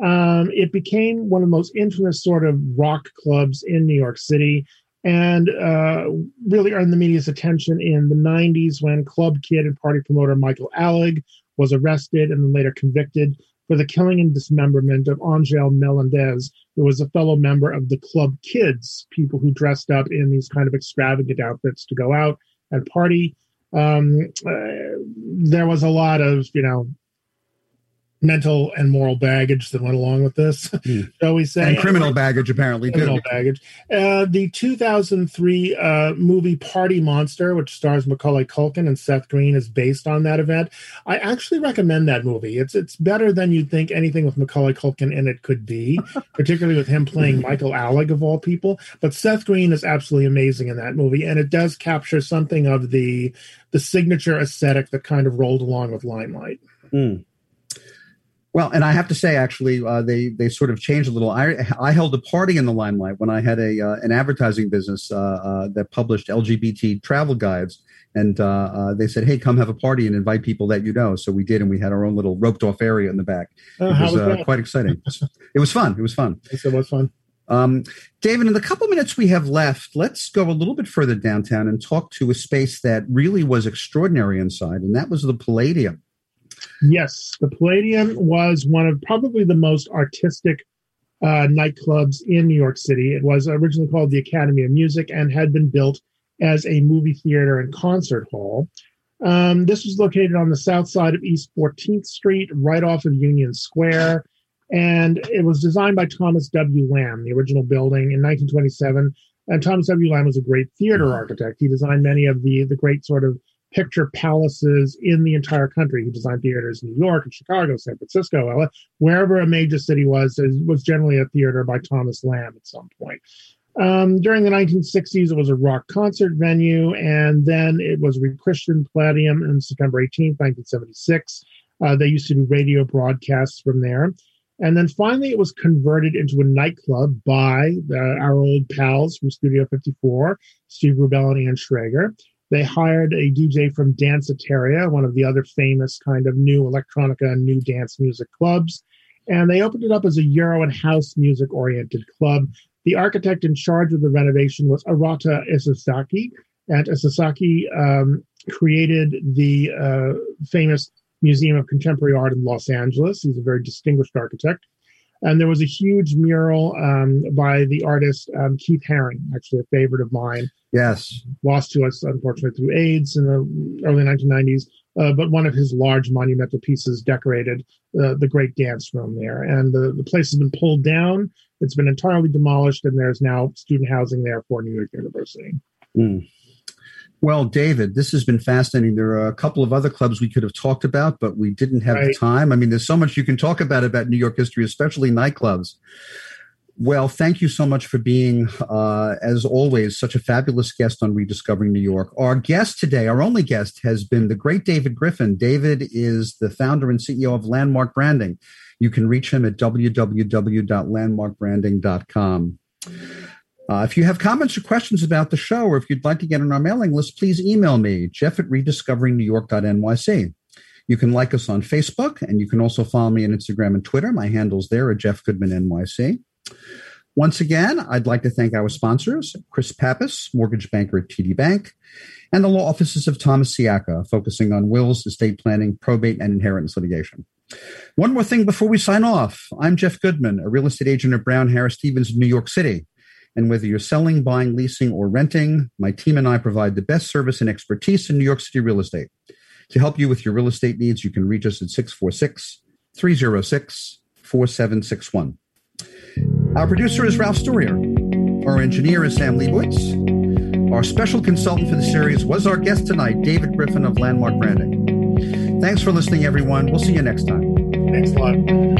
Um, it became one of the most infamous sort of rock clubs in New York City, and uh, really earned the media's attention in the nineties when club kid and party promoter Michael Allig was arrested and then later convicted for the killing and dismemberment of Angel Melendez, who was a fellow member of the Club Kids, people who dressed up in these kind of extravagant outfits to go out and party. Um, uh, there was a lot of, you know, mental and moral baggage that went along with this, mm. shall we say. And criminal baggage, apparently, criminal too. Baggage. Uh, the two thousand three uh, movie Party Monster, which stars Macaulay Culkin and Seth Green, is based on that event. I actually recommend that movie. It's it's better than you'd think anything with Macaulay Culkin in it could be, particularly with him playing Michael Allig, of all people. But Seth Green is absolutely amazing in that movie, and it does capture something of the, the signature aesthetic that kind of rolled along with Limelight. Mm. Well, and I have to say, actually, uh, they they sort of changed a little. I I held a party in the Limelight when I had a uh, an advertising business uh, uh, that published L G B T travel guides, and uh, uh, they said, "Hey, come have a party and invite people that you know." So we did, and we had our own little roped off area in the back. Oh, it was, was uh, quite exciting. It was fun. It was fun. It was fun. Um, David, in the couple minutes we have left, let's go a little bit further downtown and talk to a space that really was extraordinary inside, and that was the Palladium. Yes, the Palladium was one of probably the most artistic uh, nightclubs in New York City. It was originally called the Academy of Music and had been built as a movie theater and concert hall. Um, this was located on the south side of East fourteenth Street, right off of Union Square. And it was designed by Thomas W. Lamb, the original building, in nineteen twenty-seven. And Thomas W. Lamb was a great theater architect. He designed many of the, the great sort of picture palaces in the entire country. He designed theaters in New York and Chicago, San Francisco, L A. Wherever a major city was, was generally a theater by Thomas Lamb at some point. Um, during the nineteen sixties, it was a rock concert venue, and then it was rechristened Palladium on September eighteenth, nineteen seventy-six. Uh, they used to do radio broadcasts from there. And then finally, it was converted into a nightclub by uh, our old pals from Studio fifty-four, Steve Rubell and Ann Schrager. They hired a D J from Danceteria, one of the other famous kind of new electronica and new dance music clubs. And they opened it up as a Euro and house music-oriented club. The architect in charge of the renovation was Arata Isasaki. And Isasaki um, created the uh, famous Museum of Contemporary Art in Los Angeles. He's a very distinguished architect. And there was a huge mural um, by the artist um, Keith Haring, actually a favorite of mine. Yes. Lost to us, unfortunately, through AIDS in the early nineteen nineties. Uh, but one of his large monumental pieces decorated uh, the great dance room there. And the, the place has been pulled down. It's been entirely demolished, and there's now student housing there for New York University. Mm. Well, David, this has been fascinating. There are a couple of other clubs we could have talked about, but we didn't have right. the time. I mean, there's so much you can talk about about New York history, especially nightclubs. Well, thank you so much for being, uh, as always, such a fabulous guest on Rediscovering New York. Our guest today, our only guest, has been the great David Griffin. David is the founder and C E O of Landmark Branding. You can reach him at w w w dot landmark branding dot com. Uh, if you have comments or questions about the show, or if you'd like to get on our mailing list, please email me, Jeff at rediscovering new york dot n y c. You can like us on Facebook, and you can also follow me on Instagram and Twitter. My handle's there at Jeff Goodman N Y C. Once again, I'd like to thank our sponsors, Chris Pappas, mortgage banker at T D Bank, and the law offices of Thomas Siaka, focusing on wills, estate planning, probate, and inheritance litigation. One more thing before we sign off. I'm Jeff Goodman, a real estate agent at Brown Harris Stevens in New York City. And whether you're selling, buying, leasing, or renting, my team and I provide the best service and expertise in New York City real estate. To help you with your real estate needs, you can reach us at six four six, three oh six, four seven six one. Our producer is Ralph Sturier. Our engineer is Sam Leibowitz. Our special consultant for the series was our guest tonight, David Griffin of Landmark Branding. Thanks for listening, everyone. We'll see you next time. Thanks a lot.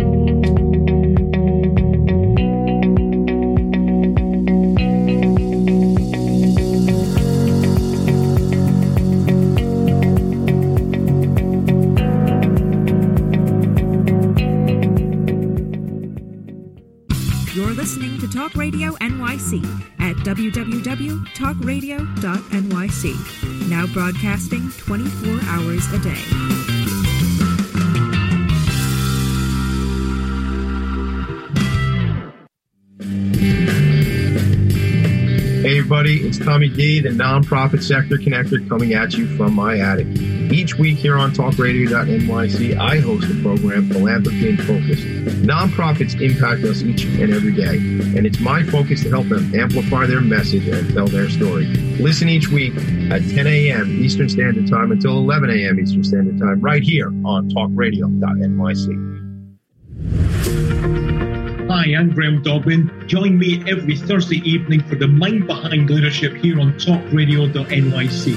Talk Radio N Y C at w w w dot talk radio dot n y c. Now broadcasting twenty-four hours a day. Hey everybody, it's Tommy D, the Nonprofit Sector Connector, coming at you from my attic. Each week here on talk radio dot n y c, I host a program, Philanthropy in Focus. Nonprofits impact us each and every day, and it's my focus to help them amplify their message and tell their story. Listen each week at ten a.m. Eastern Standard Time until eleven a.m. Eastern Standard Time, right here on talk radio dot n y c. Hi, I'm Graham Dobbin. Join me every Thursday evening for the Mind Behind Leadership here on talk radio dot n y c.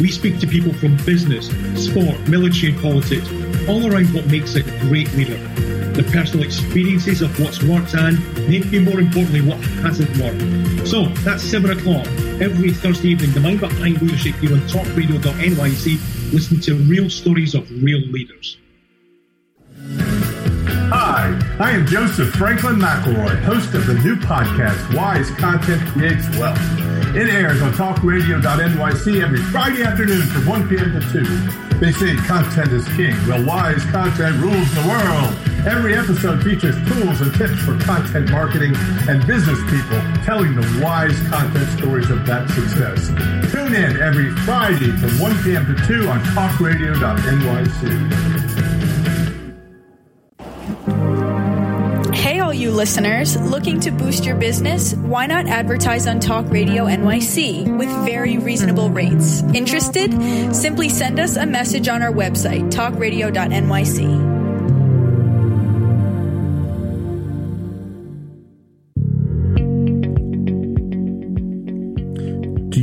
We speak to people from business, sport, military and politics, all around what makes a great leader. The personal experiences of what's worked and, maybe more importantly, what hasn't worked. So, that's seven o'clock every Thursday evening, the Mind Behind Leadership here on talk radio dot n y c. Listen to real stories of real leaders. Hi, I am Joseph Franklin McElroy, host of the new podcast, Wise Content Creates Wealth. It airs on talk radio dot n y c every Friday afternoon from one p.m. to two. They say content is king. Well, wise content rules the world. Every episode features tools and tips for content marketing and business people telling the wise content stories of that success. Tune in every Friday from one p.m. to two on talk radio dot n y c. Hey, all you listeners, looking to boost your business? Why not advertise on Talk Radio N Y C with very reasonable rates? Interested? Simply send us a message on our website, talk radio dot n y c. Do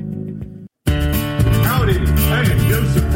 I am Joseph